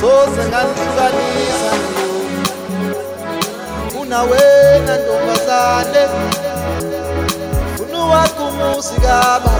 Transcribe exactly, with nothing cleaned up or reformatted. soze ngazihlukanisa unawena ntombazane unuwakho umuzi kaba